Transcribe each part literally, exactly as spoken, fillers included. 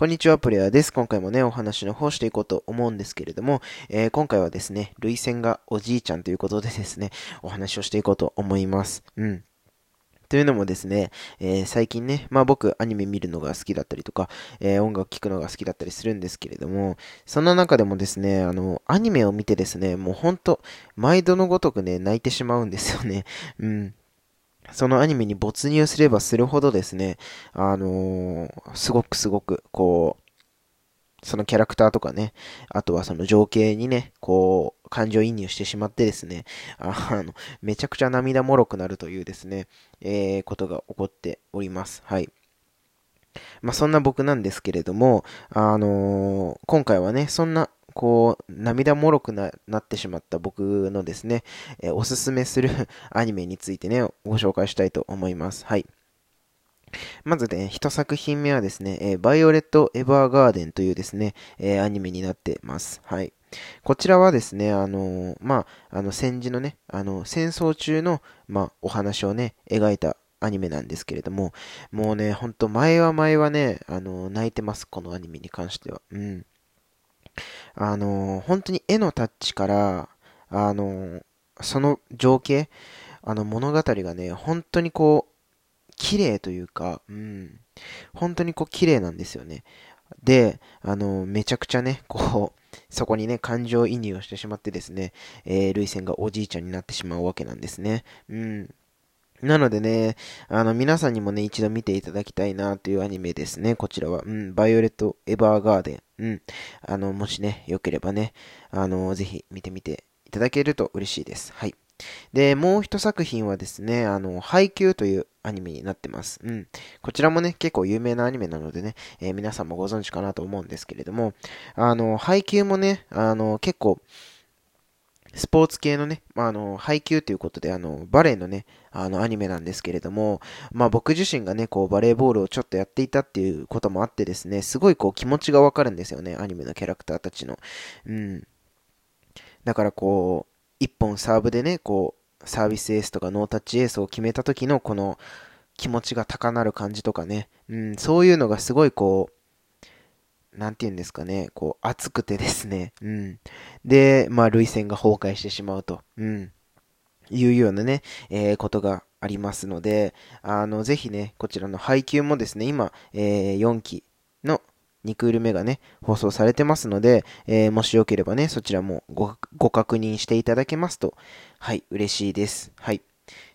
こんにちは、プレイヤーです。今回もね、お話の方していこうと思うんですけれども、えー、今回はですね、涙腺がおじいちゃんということでですね、お話をしていこうと思います。うん。というのもですね、えー、最近ね、まあ僕アニメ見るのが好きだったりとか、えー、音楽聴くのが好きだったりするんですけれども、そんな中でもですね、あの、アニメを見てですね、もうほんと、毎度のごとくね、泣いてしまうんですよね。うん。そのアニメに没入すればするほどですね、あのー、すごくすごく、こう、そのキャラクターとかね、あとはその情景にね、こう、感情移入してしまってですね、あの、めちゃくちゃ涙もろくなるというですね、えー、ことが起こっております。はい。まあ、そんな僕なんですけれども、あのー、今回はね、そんな、こう、涙もろく な, なってしまった僕のですね、えー、おすすめするアニメについてね、ご紹介したいと思います。はい。まずね、一作品目はですね、えー、バイオレット・エヴァーガーデンというですね、えー、アニメになってます。はい。こちらはですね、あのー、まあ、あの、戦時のね、あの、戦争中の、まあ、お話をね、描いたアニメなんですけれども、もうね、ほんと、前は前はね、あのー、泣いてます、このアニメに関しては。うん。あのー、本当に絵のタッチから、あのー、その情景、あの物語がね、本当にこう、綺麗というか、うん、本当にこう、綺麗なんですよね。で、あのー、めちゃくちゃね、こう、そこにね、感情移入をしてしまってですね、えー、涙腺がおじいちゃんになってしまうわけなんですね。うん。なのでね、あの、皆さんにもね、一度見ていただきたいなというアニメですね、こちらは。うん、バイオレット・エヴァーガーデン。うん。あの、もしね、良ければね、あの、ぜひ見てみていただけると嬉しいです。はい。で、もう一作品はですね、あの、ハイキューというアニメになってます。うん。こちらもね、結構有名なアニメなのでね、えー、皆さんもご存知かなと思うんですけれども、あの、ハイキューもね、あの、結構、スポーツ系のね、まあ、あの、ハイキューということで、あの、バレーのね、あの、アニメなんですけれども、まあ、僕自身がね、こう、バレーボールをちょっとやっていたっていうこともあってですね、すごいこう、気持ちがわかるんですよね、アニメのキャラクターたちの。うん。だからこう、一本サーブでね、こう、サービスエースとかノータッチエースを決めた時の、この、気持ちが高鳴る感じとかね、うん、そういうのがすごいこう、なんて言うんですかね、こう、熱くてですね、うん。で、まあ、涙腺が崩壊してしまうと、うん。いうようなね、えー、ことがありますので、あの、ぜひね、こちらの配給もですね、今、えー、よんきのにクール目がね、放送されてますので、えー、もしよければね、そちらもご、ご確認していただけますと、はい、嬉しいです。はい。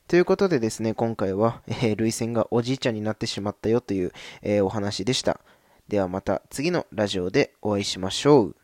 ということでですね、今回は、えー、涙腺がおじいちゃんになってしまったよという、えー、お話でした。ではまた次のラジオでお会いしましょう。